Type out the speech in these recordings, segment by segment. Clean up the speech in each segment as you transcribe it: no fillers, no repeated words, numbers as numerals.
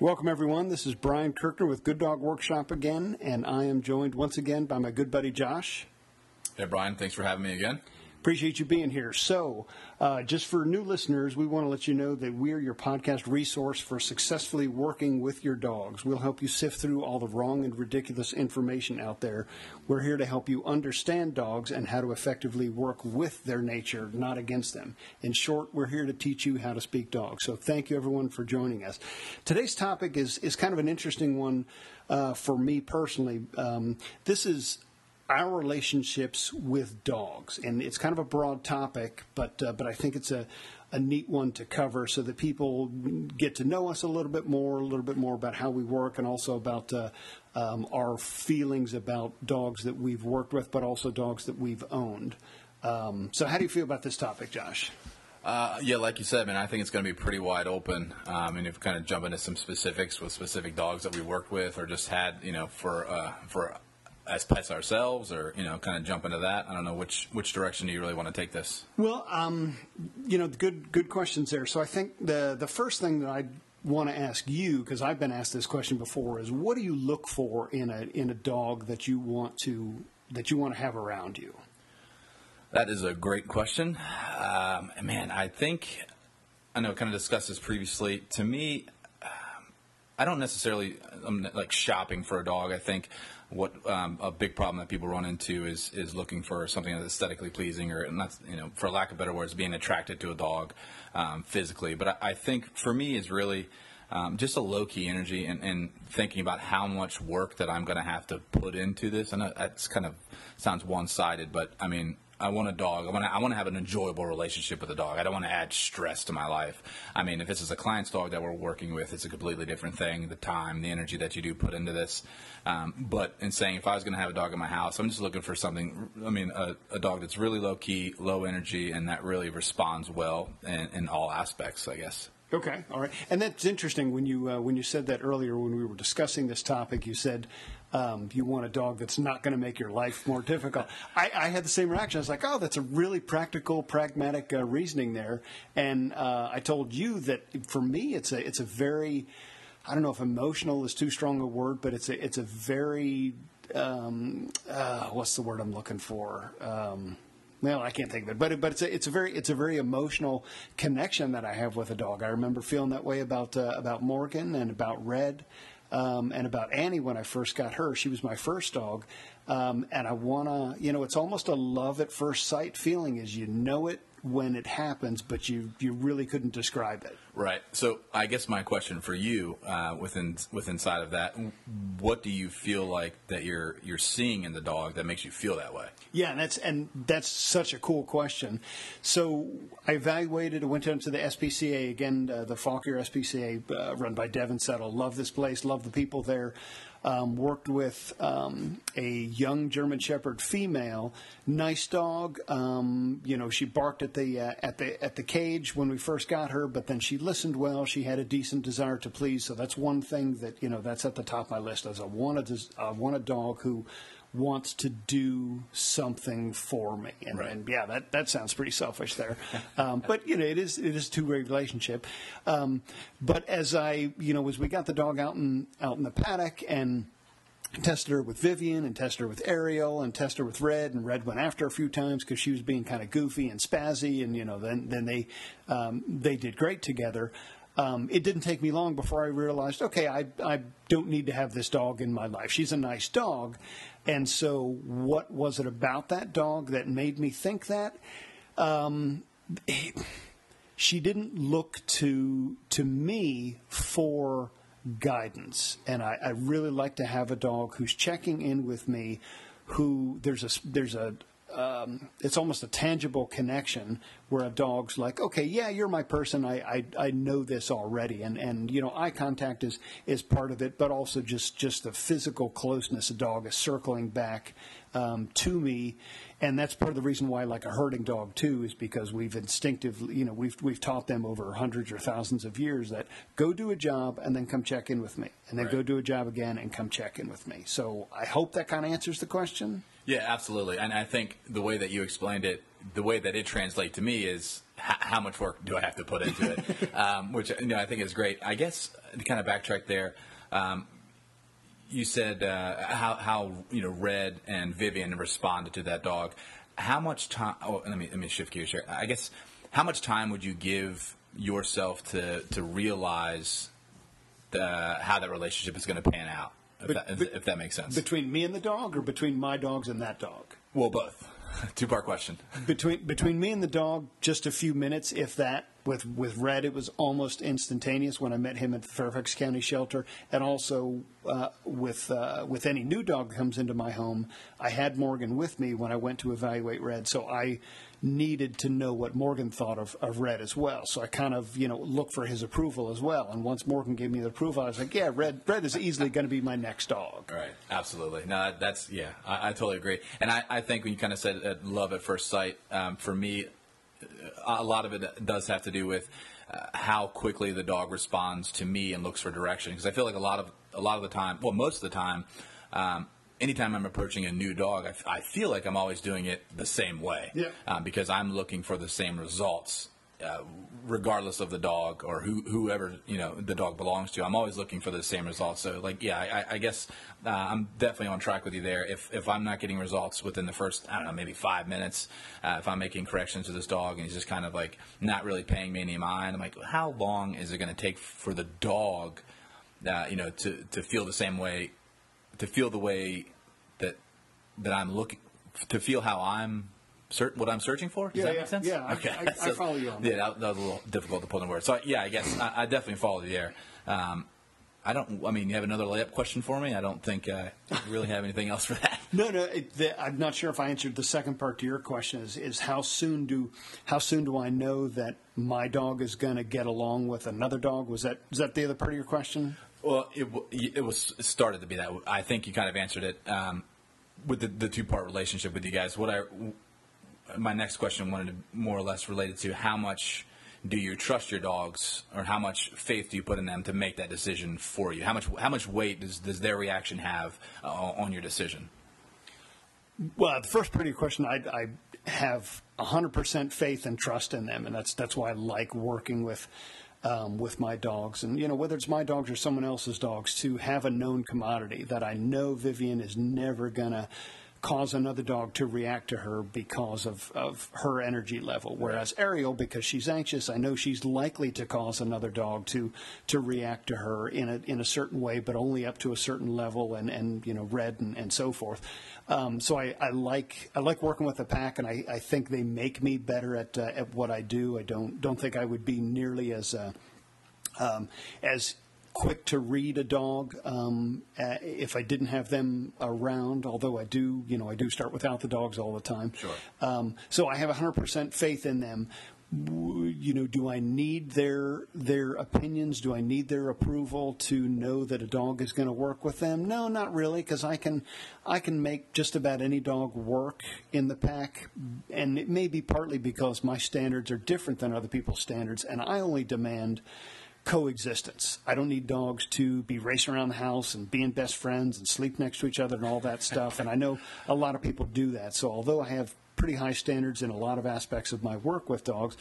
Welcome, everyone. This is Brian Kirchner with Good Dog Workshop again, and I am joined once again by my good buddy Josh. Hey, Brian. Thanks for having me again. Appreciate you being here. So just for new listeners, we want to let you know that we're your podcast resource for successfully working with your dogs. We'll help you sift through all the wrong and ridiculous information out there. We're here to help you understand dogs and how to effectively work with their nature, not against them. In short, we're here to teach you how to speak dogs. So thank you, everyone, for joining us. Today's topic is kind of an interesting one for me personally. This is our relationships with dogs, and it's kind of a broad topic, but I think it's a neat one to cover so that people get to know us a little bit more about how we work, and also about our feelings about dogs that we've worked with, but also dogs that we've owned. So how do you feel about this topic, Josh? Yeah, like you said, man, I think it's going to be pretty wide open. And if we kind of jump into some specifics with specific dogs that we worked with or just had, for as pets ourselves, or kind of jump into that. I don't know which direction do you really want to take this. Well, good questions there. So I think the first thing that I want to ask you, because I've been asked this question before, is what do you look for in a dog that you want to have around you? That is a great question, man. I think I know. Kind of discussed this previously. To me, I don't necessarily like shopping for a dog. I think what a big problem that people run into is looking for something that's aesthetically pleasing, or not, for lack of better words, being attracted to a dog physically. But I think for me is really just a low-key energy and thinking about how much work that I'm going to have to put into this. I know that's kind of sounds one-sided, but I mean, I want a dog. I want to have an enjoyable relationship with a dog. I don't want to add stress to my life. I mean, if this is a client's dog that we're working with, it's a completely different thing, the time, the energy that you do put into this. But in saying if I was going to have a dog in my house, I'm just looking for something, a dog that's really low-key, low energy, and that really responds well in all aspects, I guess. Okay. All right. And that's interesting when you said that earlier when we were discussing this topic, you said you want a dog that's not going to make your life more difficult. I had the same reaction. I was like, oh, that's a really practical, pragmatic reasoning there. And I told you that for me, it's a very, I don't know if emotional is too strong a word, but it's a very, what's the word I'm looking for? Well, I can't think of it, but it's a very emotional connection that I have with a dog. I remember feeling that way about Morgan and about Red, and about Annie when I first got her. She was my first dog, and I wanna, it's almost a love at first sight feeling, as you know it when it happens, but you really couldn't describe it. Right. So I guess my question for you, inside of that, what do you feel like that you're seeing in the dog that makes you feel that way? Yeah, and that's such a cool question. So I went down to the SPCA again, the Faulkner SPCA, run by Devin Settle. Love this place, love the people there. Worked with a young German Shepherd female, nice dog. She barked at the cage when we first got her, but then she listened well. She had a decent desire to please, so that's one thing that that's at the top of my list. As I want a dog who wants to do something for me, and, right. And yeah, that sounds pretty selfish there, but it is a two-way relationship. But as I, as we got the dog out in the paddock and tested her with Vivian and tested her with Ariel and tested her with Red, and Red went after a few times because she was being kind of goofy and spazzy, and then they did great together. It didn't take me long before I realized, okay, I don't need to have this dog in my life. She's a nice dog. And so what was it about that dog that made me think that? She didn't look to me for guidance. And I really like to have a dog who's checking in with me, who there's a it's almost a tangible connection where a dog's like, okay, yeah, you're my person. I know this already. And eye contact is part of it, but also just the physical closeness. A dog is circling back to me. And that's part of the reason why I like a herding dog too, is because we've instinctively, we've taught them over hundreds or thousands of years that go do a job and then come check in with me, and then Go do a job again and come check in with me. So I hope that kind of answers the question. Yeah, absolutely. And I think the way that you explained it, the way that it translates to me is how much work do I have to put into it, which I think is great. I guess to kind of backtrack there, you said how Red and Vivian responded to that dog. How much time? Oh, let me shift gears here. I guess how much time would you give yourself to realize how that relationship is going to pan out? If that makes sense. Between me and the dog, or between my dogs and that dog? Well, both. Two-part question. Between me and the dog, just a few minutes, if that. With Red, it was almost instantaneous when I met him at the Fairfax County Shelter, and also with any new dog that comes into my home. I had Morgan with me when I went to evaluate Red, so I needed to know what Morgan thought of Red as well. So I kind of looked for his approval as well. And once Morgan gave me the approval, I was like, yeah, Red is easily going to be my next dog. Right, absolutely. No, that's yeah, I totally agree. And I think when you kind of said love at first sight, for me, a lot of it does have to do with how quickly the dog responds to me and looks for direction. Because I feel like a lot of the time, well, most of the time, anytime I'm approaching a new dog, I feel like I'm always doing it the same way. Yeah. Because I'm looking for the same results, regardless of the dog or whoever the dog belongs to. I'm always looking for the same results. So, like, yeah, I guess I'm definitely on track with you there. If I'm not getting results within the first, I don't know, maybe 5 minutes, if I'm making corrections to this dog and he's just kind of like not really paying me any mind, I'm like, how long is it going to take for the dog, to feel the same way, to feel the way that I'm looking, to feel how I'm. What I'm searching for? Does that make sense? Yeah, okay. I follow you on that. Yeah, that was a little difficult to put in words. So, yeah, I guess I definitely follow you there. You have another layup question for me? I don't think I really have anything else for that. No. I'm not sure if I answered the second part to your question. Is how soon do I know that my dog is going to get along with another dog? Is that the other part of your question? Well, it started to be that. I think you kind of answered it with the two-part relationship with you guys. My next question wanted to more or less related to how much do you trust your dogs, or how much faith do you put in them to make that decision for you? How much weight does their reaction have on your decision? Well, the first part of your question, I have 100% faith and trust in them, and that's why I like working with my dogs. And whether it's my dogs or someone else's dogs, to have a known commodity that I know Vivian is never gonna cause another dog to react to her because of her energy level. Whereas Ariel, because she's anxious, I know she's likely to cause another dog to react to her in a certain way, but only up to a certain level, and Red and so forth. So I like working with the pack, and I think they make me better at what I do. I don't think I would be nearly as quick to read a dog if I didn't have them around, although I do start without the dogs all the time. Sure. So I have 100% faith in them. Do I need their opinions? Do I need their approval to know that a dog is going to work with them? No, not really, because I can make just about any dog work in the pack, and it may be partly because my standards are different than other people's standards, and I only demand coexistence. I don't need dogs to be racing around the house and being best friends and sleep next to each other and all that stuff. And I know a lot of people do that. So although I have pretty high standards in a lot of aspects of my work with dogs,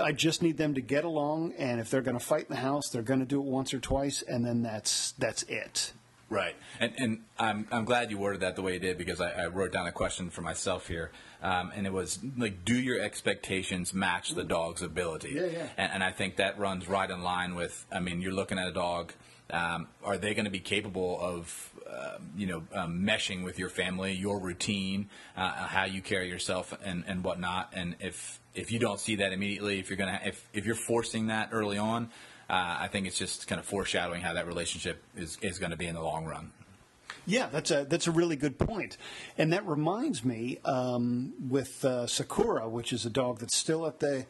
I just need them to get along. And if they're going to fight in the house, they're going to do it once or twice, and then that's it. Right. And I'm glad you worded that the way you did, because I wrote down a question for myself here. And it was, like, do your expectations match the dog's ability? Yeah. And I think that runs right in line with, you're looking at a dog. Are they going to be capable of, meshing with your family, your routine, how you carry yourself and whatnot? And if you don't see that immediately, if you're forcing that early on, I think it's just kind of foreshadowing how that relationship is going to be in the long run. Yeah, that's a really good point. And that reminds me with Sakura, which is a dog that's still at the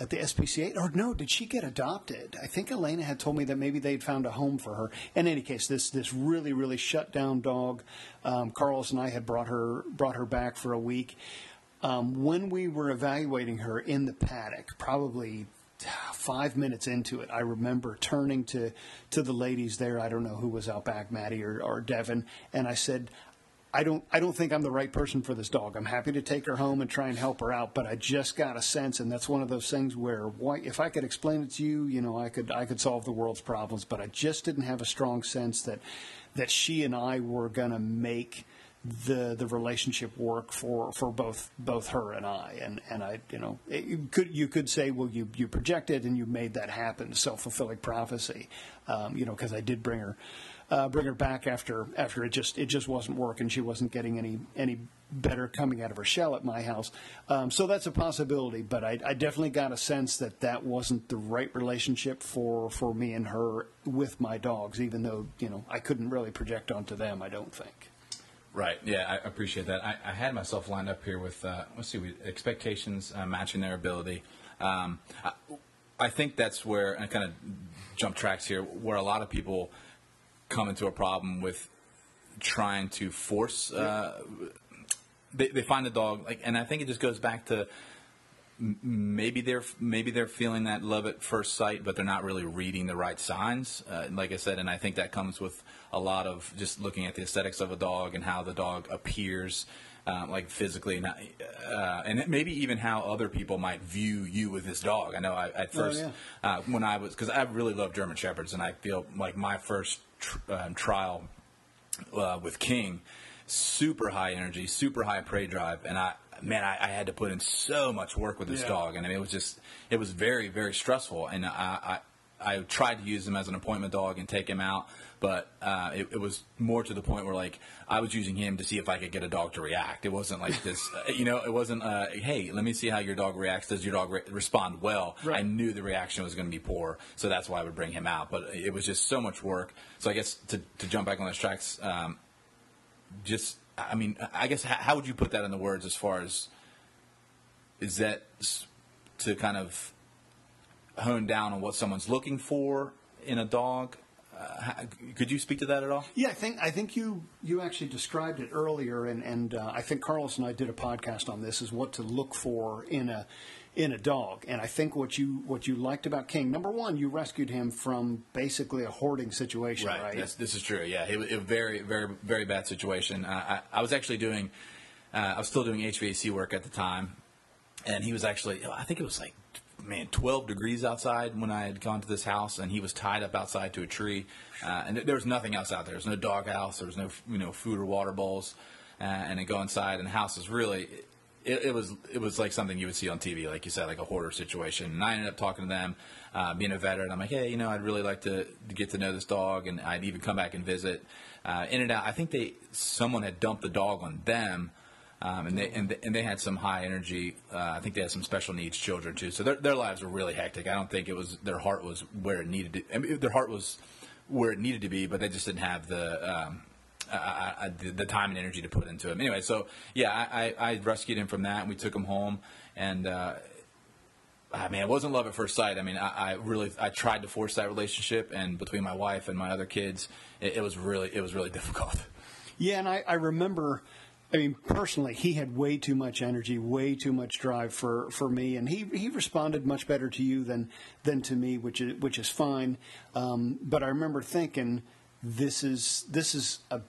SPCA. Or no, did she get adopted? I think Elena had told me that maybe they'd found a home for her. In any case, this really, really shut down dog, Carlos and I had brought her back for a week. When we were evaluating her in the paddock, probably 5 minutes into it, I remember turning to the ladies there. I don't know who was out back, Maddie or Devin, and I said, I don't think I'm the right person for this dog. I'm happy to take her home and try and help her out, but I just got a sense, and that's one of those things where if I could explain it to you, you know, I could solve the world's problems, but I just didn't have a strong sense that she and I were going to make the relationship work for both her and I. And I, you know, you could say, well, you projected and you made that happen, self-fulfilling prophecy, you know, because I did bring her back after it just wasn't working. She wasn't getting any better coming out of her shell at my house. So that's a possibility, but I definitely got a sense that wasn't the right relationship for me and her with my dogs, even though, you know, I couldn't really project onto them, I don't think. Right. Yeah, I appreciate that. I had myself lined up here with, let's see, expectations matching their ability. I think that's where, I kind of jump tracks here, where a lot of people come into a problem with trying to force. They find the dog, like, and I think it just goes back to maybe they're feeling that love at first sight, but they're not really reading the right signs. Like I said, and I think that comes with a lot of just looking at the aesthetics of a dog and how the dog appears, like physically, and maybe even how other people might view you with this dog. I know when I was, because I really love German Shepherds, and I feel like my first trial with King, super high energy, super high prey drive, and I had to put in so much work with this dog, and I mean, it was very, very stressful, and I tried to use him as an appointment dog and take him out, but it was more to the point where, like, I was using him to see if I could get a dog to react. It wasn't like this, you know, it wasn't, hey, let me see how your dog reacts. Does your dog respond well? Right. I knew the reaction was going to be poor, so that's why I would bring him out. But it was just so much work. So I guess to jump back on those tracks, I mean, I guess how would you put that in the words as far as, is that to kind of hone down on what someone's looking for in a dog? Could you speak to that at all? Yeah, I think you actually described it earlier, and I think Carlos and I did a podcast on this, is what to look for in a dog. And I think what you liked about King, number one, you rescued him from basically a hoarding situation, right? This is true. Yeah, it was a very, very, very bad situation. I was actually I was still doing HVAC work at the time, and he was actually, I think it was like, man, 12 degrees outside when I had gone to this house, and he was tied up outside to a tree, and there was nothing else out there. There was no dog house. There was no, you know, food or water bowls, and I go inside, and the house is really, it was like something you would see on TV, like you said, like a hoarder situation. And I ended up talking to them, being a veteran. I'm like, hey, you know, I'd really like to get to know this dog, and I'd even come back and visit. Ended up, I think someone had dumped the dog on them. And they had some high energy. I think they had some special needs children too. So their lives were really hectic. I don't think it was their heart was where it needed to. I mean, their heart was where it needed to be, but they just didn't have the time and energy to put into him. Anyway, so yeah, I rescued him from that, and we took him home. And I mean, it wasn't love at first sight. I mean, I really tried to force that relationship, and between my wife and my other kids, it was really difficult. Yeah, and I remember. I mean, personally, he had way too much energy, way too much drive for me, and he responded much better to you than to me, which is fine. But I remember thinking, this is a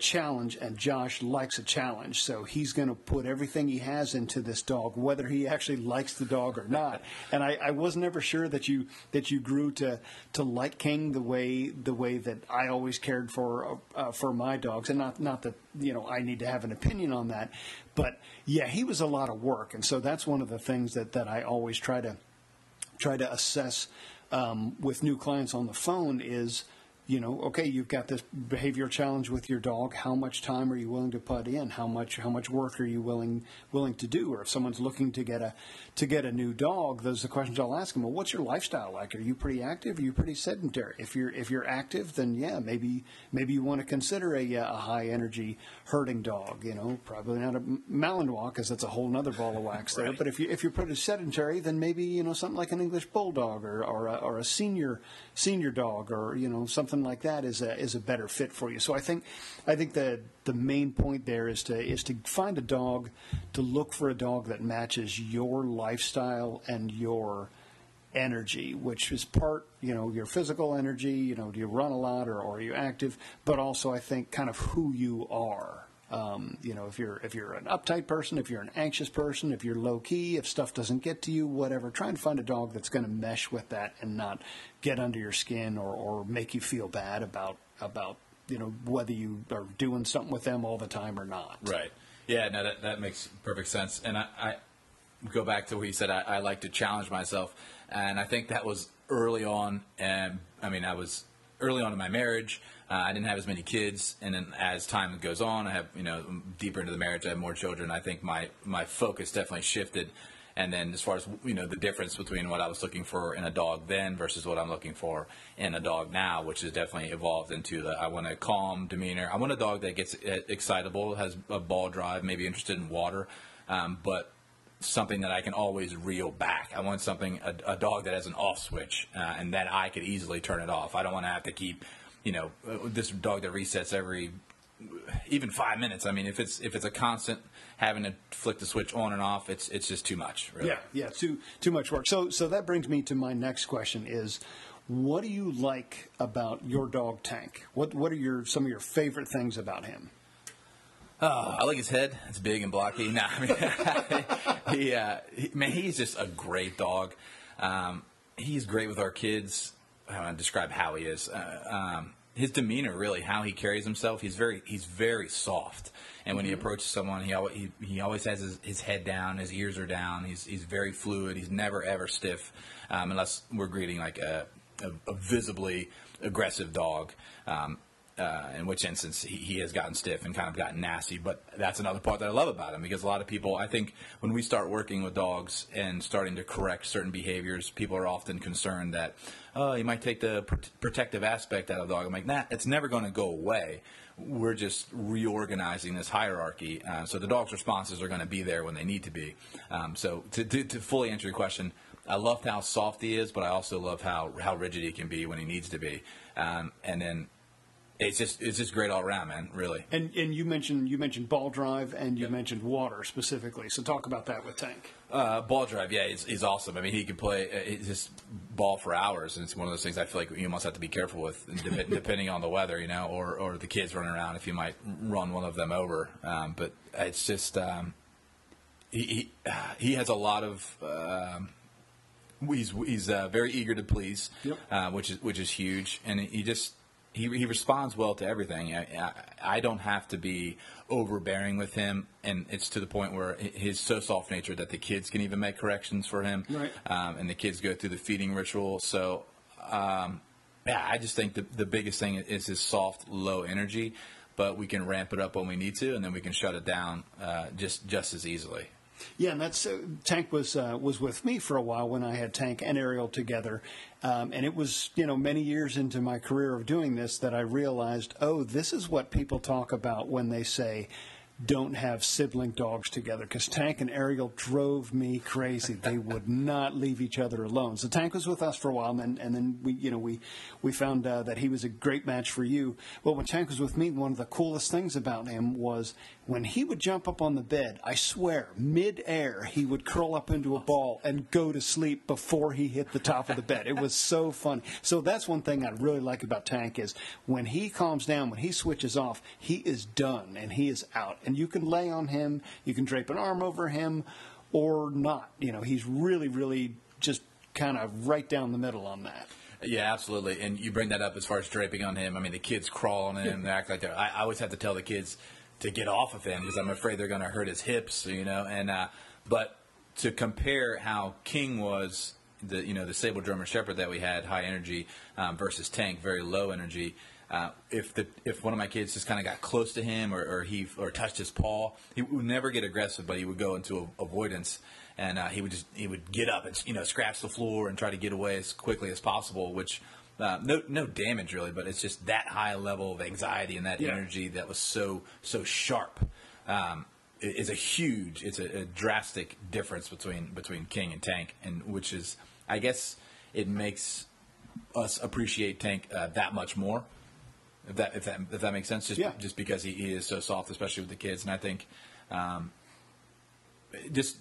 challenge, and Josh likes a challenge, so he's going to put everything he has into this dog, whether he actually likes the dog or not. And I was never sure that you grew to like King the way that I always cared for my dogs, and not that, you know, I need to have an opinion on that, but yeah, he was a lot of work, and so that's one of the things that I always try to assess with new clients on the phone is, you know, okay, you've got this behavior challenge with your dog. How much time are you willing to put in? How much work are you willing to do? Or if someone's looking to get a new dog, those are the questions I'll ask them. Well, what's your lifestyle like? Are you pretty active? Are you pretty sedentary? If you're active, then yeah, maybe you want to consider a high energy herding dog. You know, probably not a Malinois, because that's a whole nother ball of wax there. Right. But if you're pretty sedentary, then maybe, you know, something like an English bulldog or a senior dog, or, you know, something like that is a better fit for you. So I think the main point there is to find a dog, to look for a dog that matches your lifestyle and your energy, which is part, you know, your physical energy, you know, do you run a lot or are you active, but also I think kind of who you are. You know, if you're an uptight person, if you're an anxious person, if you're low key, if stuff doesn't get to you, whatever, try and find a dog that's going to mesh with that and not get under your skin or make you feel bad about, you know, whether you are doing something with them all the time or not. Right. Yeah, no, that makes perfect sense. And I go back to what you said, I like to challenge myself. And I think that was early on. And I mean, I was early on in my marriage. I didn't have as many kids. And then as time goes on, I have, you know, deeper into the marriage, I have more children. I think my focus definitely shifted. And then as far as, you know, the difference between what I was looking for in a dog then versus what I'm looking for in a dog now, which has definitely evolved into I want a calm demeanor. I want a dog that gets excitable, has a ball drive, maybe interested in water, but something that I can always reel back. I want a dog that has an off switch and that I could easily turn it off. I don't want to have to keep, you know, this dog that resets every even 5 minutes. I mean, if it's a constant having to flick the switch on and off, it's just too much. Really. Yeah, too much work. So that brings me to my next question: is what do you like about your dog Tank? What are some of your favorite things about him? Oh, I like his head. It's big and blocky. No, I mean, he's just a great dog. He's great with our kids. I want to describe how he is. His demeanor, really, how he carries himself. He's very soft, and when he approaches someone, he always has his head down, his ears are down. He's very fluid. He's never ever stiff, unless we're greeting like a visibly aggressive dog. In which instance he has gotten stiff and kind of gotten nasty, but that's another part that I love about him, because a lot of people, I think, when we start working with dogs and starting to correct certain behaviors, people are often concerned that, oh, you might take the protective aspect out of the dog. I'm like, nah, it's never going to go away. We're just reorganizing this hierarchy, so the dog's responses are going to be there when they need to be. So to fully answer your question, I love how soft he is, but I also love how rigid he can be when he needs to be, and then it's just great all around, man. Really. And you mentioned ball drive, and you mentioned water specifically. So talk about that with Tank. Ball drive, yeah, he's awesome. I mean, he can play just ball for hours, and it's one of those things I feel like you almost have to be careful with, depending on the weather, you know, or the kids running around. If you might run one of them over, but it's just he has a lot of. He's very eager to please, yep. which is huge, and he just. He responds well to everything. I don't have to be overbearing with him, and it's to the point where he's so soft natured that the kids can even make corrections for him, right. And the kids go through the feeding ritual. So, I just think the biggest thing is his soft, low energy, but we can ramp it up when we need to, and then we can shut it down just as easily. Yeah, and that's Tank was with me for a while when I had Tank and Ariel together, and it was, you know, many years into my career of doing this that I realized, oh, this is what people talk about when they say don't have sibling dogs together, because Tank and Ariel drove me crazy. They would not leave each other alone. So Tank was with us for a while, and then we found that he was a great match for you. Well, when Tank was with me, one of the coolest things about him was when he would jump up on the bed, I swear, mid-air, he would curl up into a ball and go to sleep before he hit the top of the bed. It was so funny. So that's one thing I really like about Tank is when he calms down, when he switches off, he is done and he is out. And you can lay on him, you can drape an arm over him, or not. You know, he's really, really just kind of right down the middle on that. Yeah, absolutely. And you bring that up as far as draping on him. I mean, the kids crawl on him. They act like they're. I always have to tell the kids to get off of him because I'm afraid they're going to hurt his hips. You know, and but to compare how King was, the sable German Shepherd that we had, high energy versus Tank, very low energy. If one of my kids just kind of got close to him or touched his paw, he would never get aggressive, but he would go into avoidance, and he would get up and, you know, scratch the floor and try to get away as quickly as possible. Which no damage really, but it's just that high level of anxiety and that energy that was so sharp. It's a drastic difference between King and Tank, and which is, I guess, it makes us appreciate Tank that much more. If that makes sense, just because he is so soft, especially with the kids. And I think just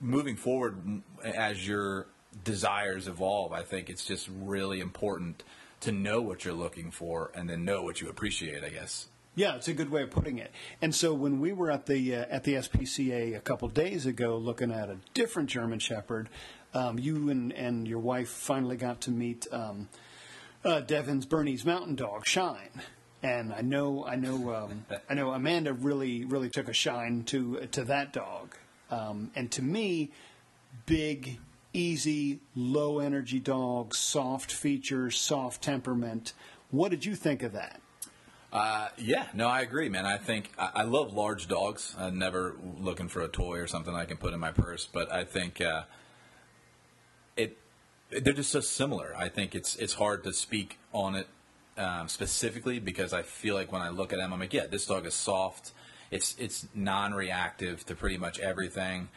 moving forward as your desires evolve, I think it's just really important to know what you're looking for and then know what you appreciate, I guess. Yeah, it's a good way of putting it. And so when we were at the SPCA a couple days ago looking at a different German Shepherd, you and your wife finally got to meet Devin's Bernese Mountain Dog, Shine. And I know Amanda really took a shine to that dog. And to me, big, easy, low energy dog, soft features, soft temperament. What did you think of that? Yeah, no, I agree, man. I think I love large dogs. I'm never looking for a toy or something I can put in my purse, but I think they're just so similar. I think it's hard to speak on it specifically because I feel like when I look at them, I'm like, yeah, this dog is soft. It's non-reactive to pretty much everything.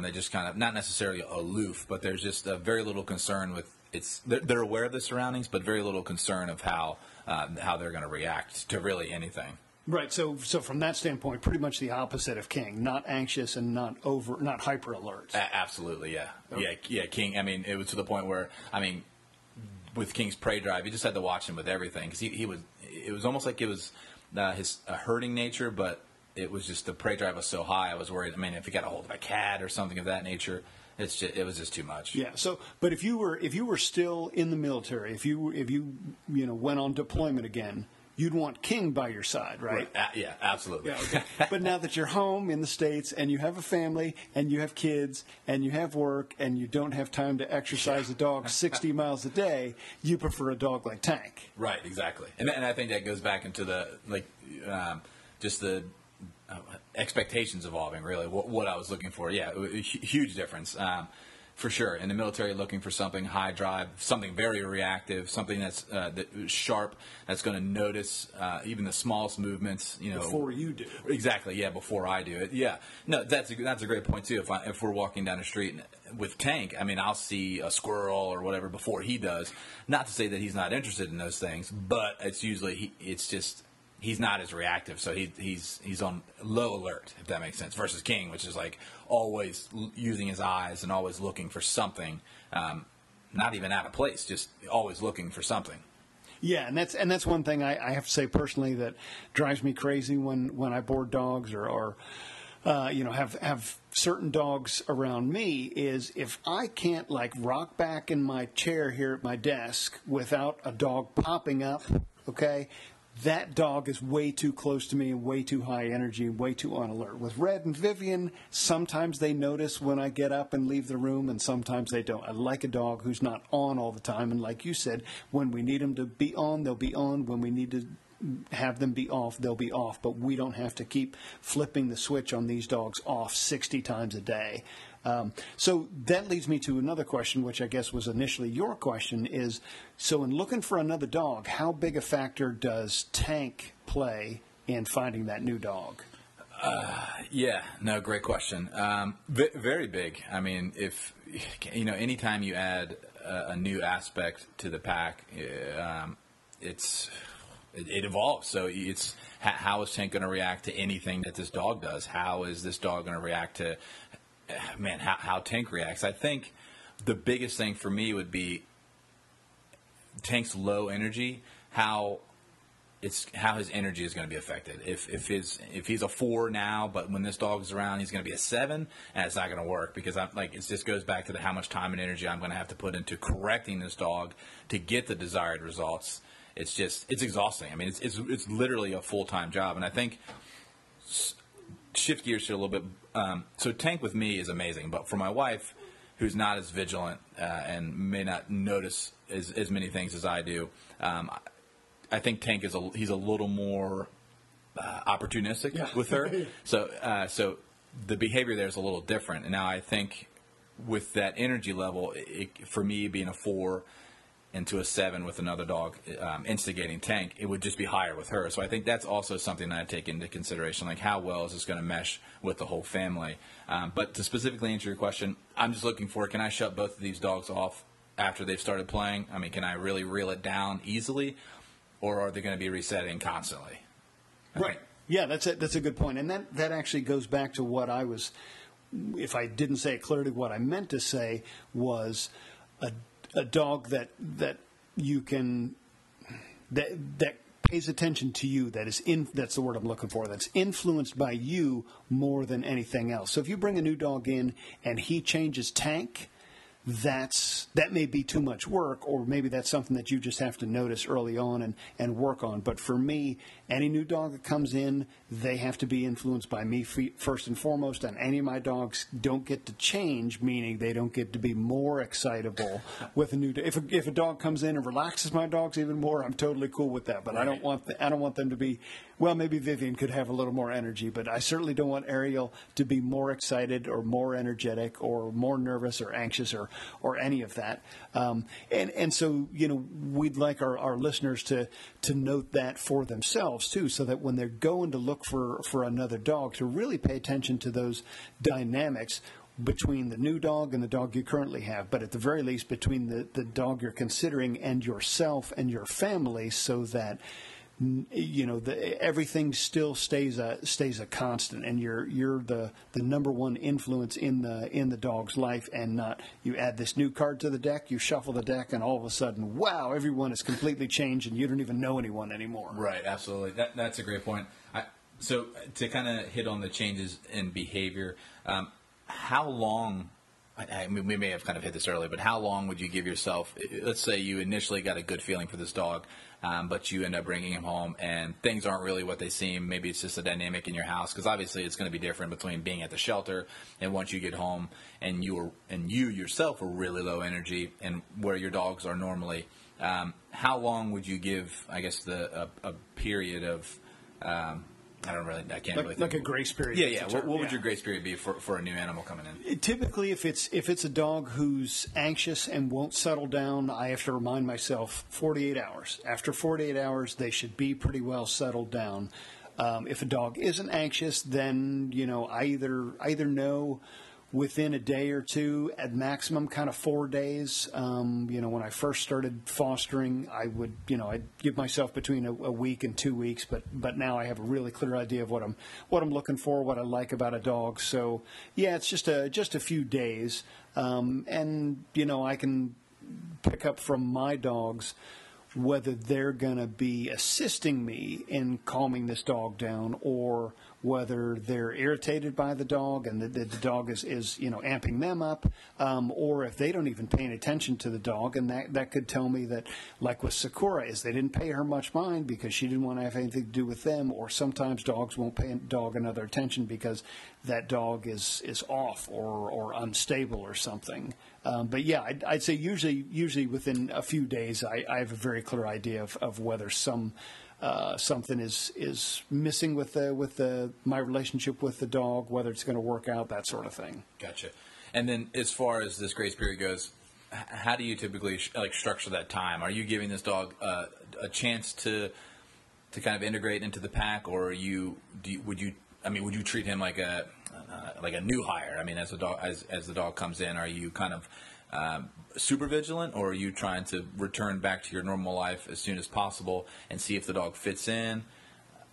They just kind of not necessarily aloof, but there's just a very little concern with it's. They're aware of the surroundings, but very little concern of how they're going to react to really anything. Right. So from that standpoint, pretty much the opposite of King. Not anxious and not hyper alert. Absolutely. Yeah. Okay. Yeah. King. I mean, it was to the point where with King's prey drive, you just had to watch him with everything because he was. It was almost like it was his herding nature, but it was just the prey drive was so high. I was worried. I mean, if he got a hold of a cat or something of that nature. It was just too much. Yeah. So, but if you were still in the military, if you went on deployment again, you'd want King by your side, right? Yeah, absolutely. Yeah, okay. But now that you're home in the States and you have a family and you have kids and you have work and you don't have time to exercise a dog 60 miles a day, you prefer a dog like Tank. Right. Exactly. And I think that goes back into the just the. Expectations evolving, really, what I was looking for. Yeah, huge difference, for sure. In the military, looking for something high drive, something very reactive, something that's sharp, that's going to notice even the smallest movements. You know, before you do. Exactly, yeah, before I do it. Yeah, no, that's a great point, too. If we're walking down the street with Tank, I mean, I'll see a squirrel or whatever before he does. Not to say that he's not interested in those things, but it's usually it's just... He's not as reactive, so he's on low alert, if that makes sense, versus King, which is like always using his eyes and always looking for something, not even out of place, just always looking for something. Yeah, and that's one thing I have to say personally that drives me crazy when I board dogs or have certain dogs around me is if I can't like rock back in my chair here at my desk without a dog popping up, okay. That dog is way too close to me and way too high energy and way too on alert. With Red and Vivian, sometimes they notice when I get up and leave the room, and sometimes they don't. I like a dog who's not on all the time. And like you said, when we need them to be on, they'll be on. When we need to have them be off, they'll be off. But we don't have to keep flipping the switch on these dogs off 60 times a day. So that leads me to another question, which I guess was initially your question, is so in looking for another dog, how big a factor does Tank play in finding that new dog? Yeah, no, great question. Very big. I mean, if anytime you add a new aspect to the pack, it evolves. So it's how is Tank going to react to anything that this dog does? How is this dog going to react to... Man, how Tank reacts. I think the biggest thing for me would be Tank's low energy. How his energy is going to be affected. If he's a 4 now, but when this dog's around, he's going to be a 7, and it's not going to work because I'm like it just goes back to how much time and energy I'm going to have to put into correcting this dog to get the desired results. It's just it's exhausting. I mean, it's literally a full-time job, and I think. Shift gears here a little bit. So Tank with me is amazing, but for my wife, who's not as vigilant and may not notice as many things as I do, I think Tank he's a little more opportunistic with her. So the behavior there is a little different. And now I think with that energy level, for me being a 4 into a 7 with another dog instigating Tank, it would just be higher with her. So I think that's also something that I take into consideration, like how well is this going to mesh with the whole family. But to specifically answer your question, I'm just looking for, can I shut both of these dogs off after they've started playing? I mean, can I really reel it down easily, or are they going to be resetting constantly? Right. Yeah, that's a good point. And that actually goes back to what I was, if I didn't say it clearly, what I meant to say was a dog that you can that pays attention to you, that is in, that's the word I'm looking for, that's influenced by you more than anything else. So if you bring a new dog in and he changes Tank, that may be too much work, or maybe that's something that you just have to notice early on and work on. But for me, any new dog that comes in, they have to be influenced by me first and foremost, and any of my dogs don't get to change, meaning they don't get to be more excitable with a new dog. If a dog comes in and relaxes my dogs even more, I'm totally cool with that. But right. I don't want them to be, well, maybe Vivian could have a little more energy, but I certainly don't want Ariel to be more excited or more energetic or more nervous or anxious or any of that. And so, you know, we'd like our listeners to note that for themselves, too, so that when they're going to look for another dog, to really pay attention to those dynamics between the new dog and the dog you currently have, but at the very least between the dog you're considering and yourself and your family, so that, you know, everything still stays a constant, and you're the number one influence in the dog's life, and not you add this new card to the deck, you shuffle the deck, and all of a sudden, wow, everyone is completely changed, and you don't even know anyone anymore. Right, absolutely. That's a great point. So to kind of hit on the changes in behavior, how long? I mean, we may have kind of hit this earlier, but how long would you give yourself? Let's say you initially got a good feeling for this dog, but you end up bringing him home and things aren't really what they seem. Maybe it's just a dynamic in your house, because obviously it's going to be different between being at the shelter and once you get home, and you yourself are really low energy and where your dogs are normally. How long would you give, I guess, a period of I can't really think. Like a grace period. Yeah. What would your grace period be for a new animal coming in? Typically, if it's a dog who's anxious and won't settle down, I have to remind myself 48 hours. After 48 hours, they should be pretty well settled down. If a dog isn't anxious, then, you know, I either know within a day or two, at maximum kind of 4 days. You know, when I first started fostering, I would, you know, I'd give myself between a week and 2 weeks, but now I have a really clear idea of what I'm looking for, what I like about a dog. So yeah, it's just a few days. And you know, I can pick up from my dogs whether they're going to be assisting me in calming this dog down, or whether they're irritated by the dog and the dog is, you know, amping them up, or if they don't even pay any attention to the dog. And that could tell me that, like with Sakura, is they didn't pay her much mind because she didn't want to have anything to do with them. Or sometimes dogs won't pay a dog another attention because that dog is off or unstable or something. But yeah, I'd say usually within a few days, I have a very clear idea of whether something is missing with my relationship with the dog, whether it's going to work out, that sort of thing. Gotcha. And then as far as this grace period goes, how do you typically structure that time? Are you giving this dog a chance to kind of integrate into the pack, or would you treat him like a new hire? I mean, as the dog comes in, are you kind of super vigilant, or are you trying to return back to your normal life as soon as possible and see if the dog fits in?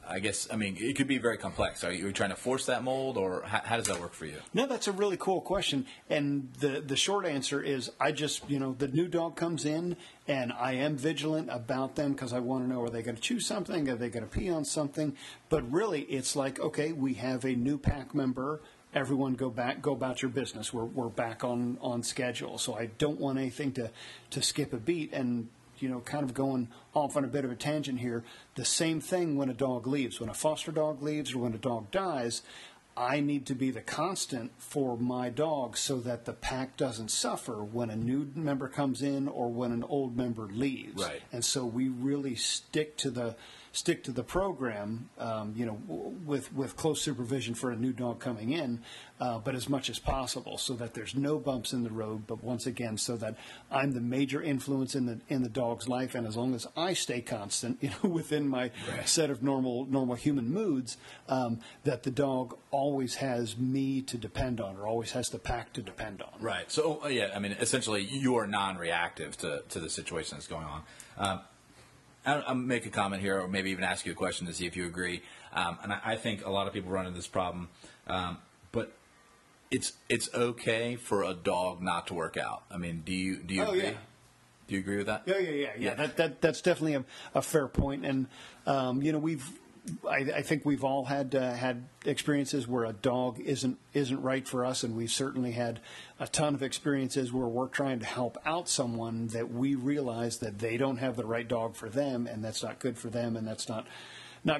I guess, I mean, it could be very complex. Are you trying to force that mold, or how does that work for you? No, that's a really cool question. And the short answer is I just, you know, the new dog comes in and I am vigilant about them because I want to know, are they going to chew something? Are they going to pee on something? But really it's like, okay, we have a new pack member. Everyone go about your business. We're back on schedule. So I don't want anything to skip a beat. And, you know, kind of going off on a bit of a tangent here, the same thing when a dog leaves. When a foster dog leaves or when a dog dies, I need to be the constant for my dog so that the pack doesn't suffer when a new member comes in or when an old member leaves. Right. And so we really stick to the program, you know, with close supervision for a new dog coming in, but as much as possible so that there's no bumps in the road. But once again, so that I'm the major influence in the dog's life, and as long as I stay constant, you know, within my right set of normal human moods, that the dog always has me to depend on, or always has the pack to depend on. Right. So yeah, I mean, essentially, you are non-reactive to the situation that's going on. I'll make a comment here, or maybe even ask you a question to see if you agree. And I think a lot of people run into this problem, but it's okay for a dog not to work out. I mean, do you agree? Yeah. Do you agree with that? Yeah. That's definitely a fair point. And, you know, I think we've all had experiences where a dog isn't right for us, and we've certainly had a ton of experiences where we're trying to help out someone that we realize that they don't have the right dog for them, and that's not good for them, and that's not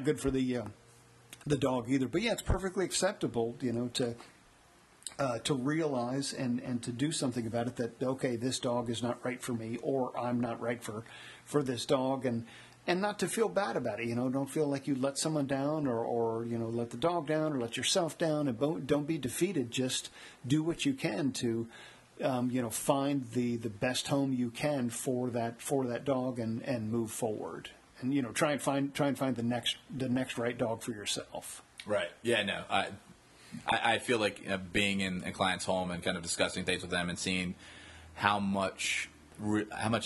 good for the dog either. But yeah, it's perfectly acceptable, you know, to realize and to do something about it, that okay, this dog is not right for me, or I'm not right for this dog, and not to feel bad about it. You know, don't feel like you let someone down or you know, let the dog down or let yourself down, and don't be defeated. Just do what you can to, you know, find the best home you can for that dog and move forward. And, you know, try and find the next right dog for yourself. Right. Yeah, no, I feel like being in a client's home and kind of discussing things with them and seeing how much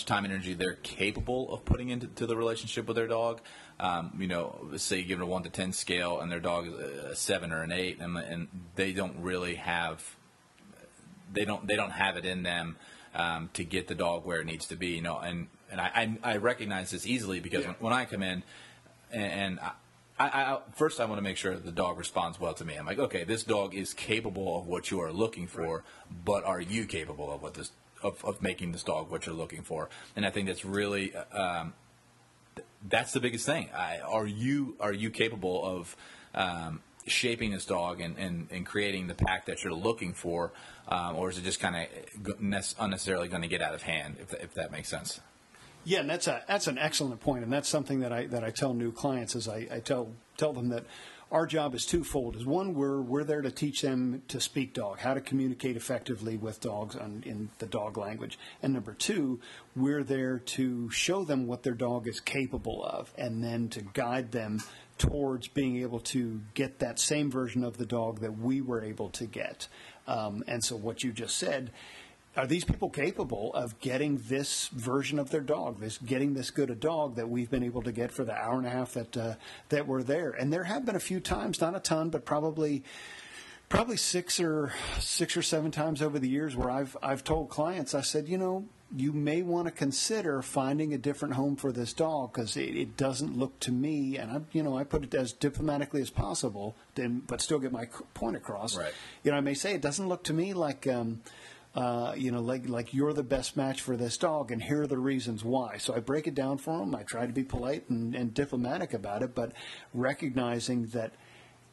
time and energy they're capable of putting into the relationship with their dog. You know, say you give it a 1 to 10 scale, and their dog is a 7 or an 8, and they don't really have, they don't have it in them to get the dog where it needs to be. You know, and I recognize this easily because when I come in, and I first I want to make sure that the dog responds well to me. I'm like, okay, this dog is capable of what you are looking for, but are you capable of what this? Of making this dog what you're looking for. And I think that's really that's the biggest thing. Are you capable of shaping this dog and creating the pack that you're looking for, or is it just kind of unnecessarily going to get out of hand, if that makes sense? Yeah, and that's an excellent point, and that's something that I tell new clients. Is I tell them that our job is twofold. Is one, we're there to teach them to speak dog, how to communicate effectively with dogs in the dog language. And number two, we're there to show them what their dog is capable of, and then to guide them towards being able to get that same version of the dog that we were able to get. And so what you just said, are these people capable of getting this version of their dog, getting this good a dog that we've been able to get for the hour and a half that we're there? And there have been a few times, not a ton, but probably six or seven times over the years where I've told clients, I said, you know, you may want to consider finding a different home for this dog, because it doesn't look to me, and I put it as diplomatically as possible, but still get my point across. Right. You know, I may say it doesn't look to me like. You know, like you're the best match for this dog, and here are the reasons why. So I break it down for them. I try to be polite and diplomatic about it, but recognizing that,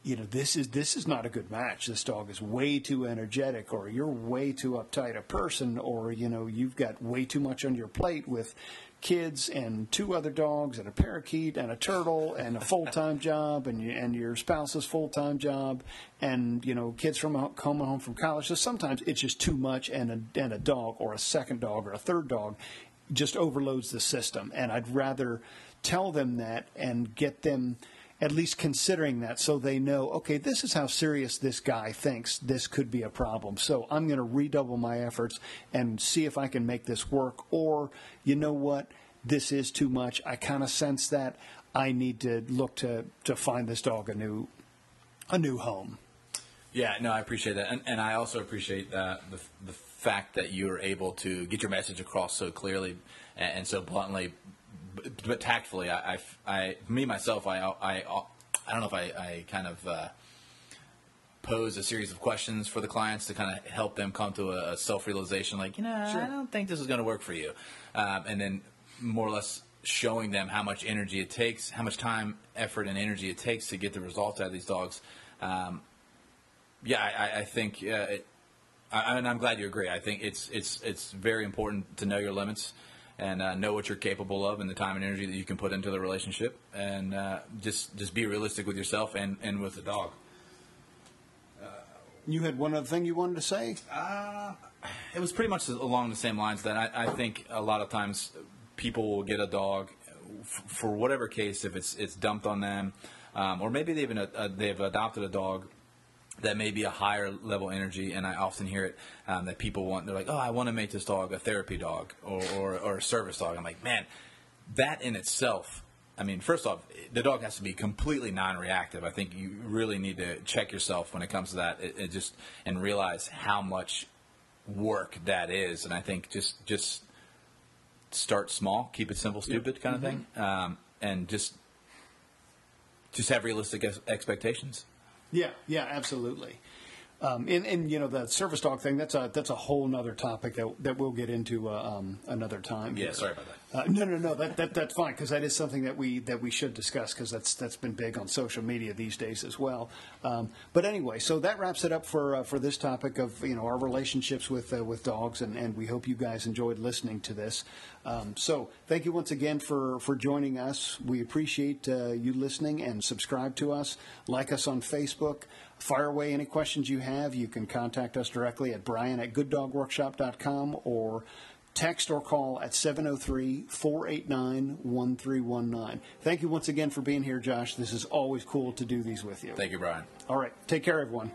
you know, this is not a good match. This dog is way too energetic, or you're way too uptight a person, or, you know, you've got way too much on your plate with kids and 2 other dogs and a parakeet and a turtle and a full-time job and your spouse's full-time job and, you know, kids from coming home from college. So sometimes it's just too much, and a dog or a second dog or a third dog just overloads the system. And I'd rather tell them that and get them – at least considering that, so they know, okay, this is how serious this guy thinks this could be a problem. So I'm going to redouble my efforts and see if I can make this work. Or, you know what, this is too much. I kind of sense that I need to look to find this dog a new home. Yeah, no, I appreciate that. And I also appreciate the fact that you are able to get your message across so clearly and so bluntly, but tactfully. I don't know if I kind of pose a series of questions for the clients to kind of help them come to a self-realization, like, you know, sure, I don't think this is going to work for you. And then more or less showing them how much energy it takes, how much time, effort, and energy it takes to get the results out of these dogs. I think and I'm glad you agree. I think it's very important to know your limits, and know what you're capable of and the time and energy that you can put into the relationship, and just be realistic with yourself and with the dog. You had one other thing you wanted to say? It was pretty much along the same lines that I think a lot of times people will get a dog for whatever case, if it's dumped on them, or maybe they've adopted a dog that may be a higher level energy, and I often hear it that people want. They're like, "Oh, I want to make this dog a therapy dog or a service dog." I'm like, man, that in itself. I mean, first off, the dog has to be completely non-reactive. I think you really need to check yourself when it comes to that, and realize how much work that is. And I think just start small, keep it simple, stupid kind of thing, and just have realistic expectations. Yeah, yeah, absolutely. And you know, the service dog thing, that's a whole nother topic that we'll get into another time. Yeah, sorry about that. No, that's fine, because that is something that we should discuss, because that's been big on social media these days as well. But anyway, so that wraps it up for this topic of, you know, our relationships with dogs, and we hope you guys enjoyed listening to this. So thank you once again for joining us. We appreciate you listening, and subscribe to us, like us on Facebook. Fire away any questions you have. You can contact us directly at brian@gooddogworkshop.com, or text or call at 703-489-1319. Thank you once again for being here, Josh. This is always cool to do these with you. Thank you, Brian. All right. Take care, everyone.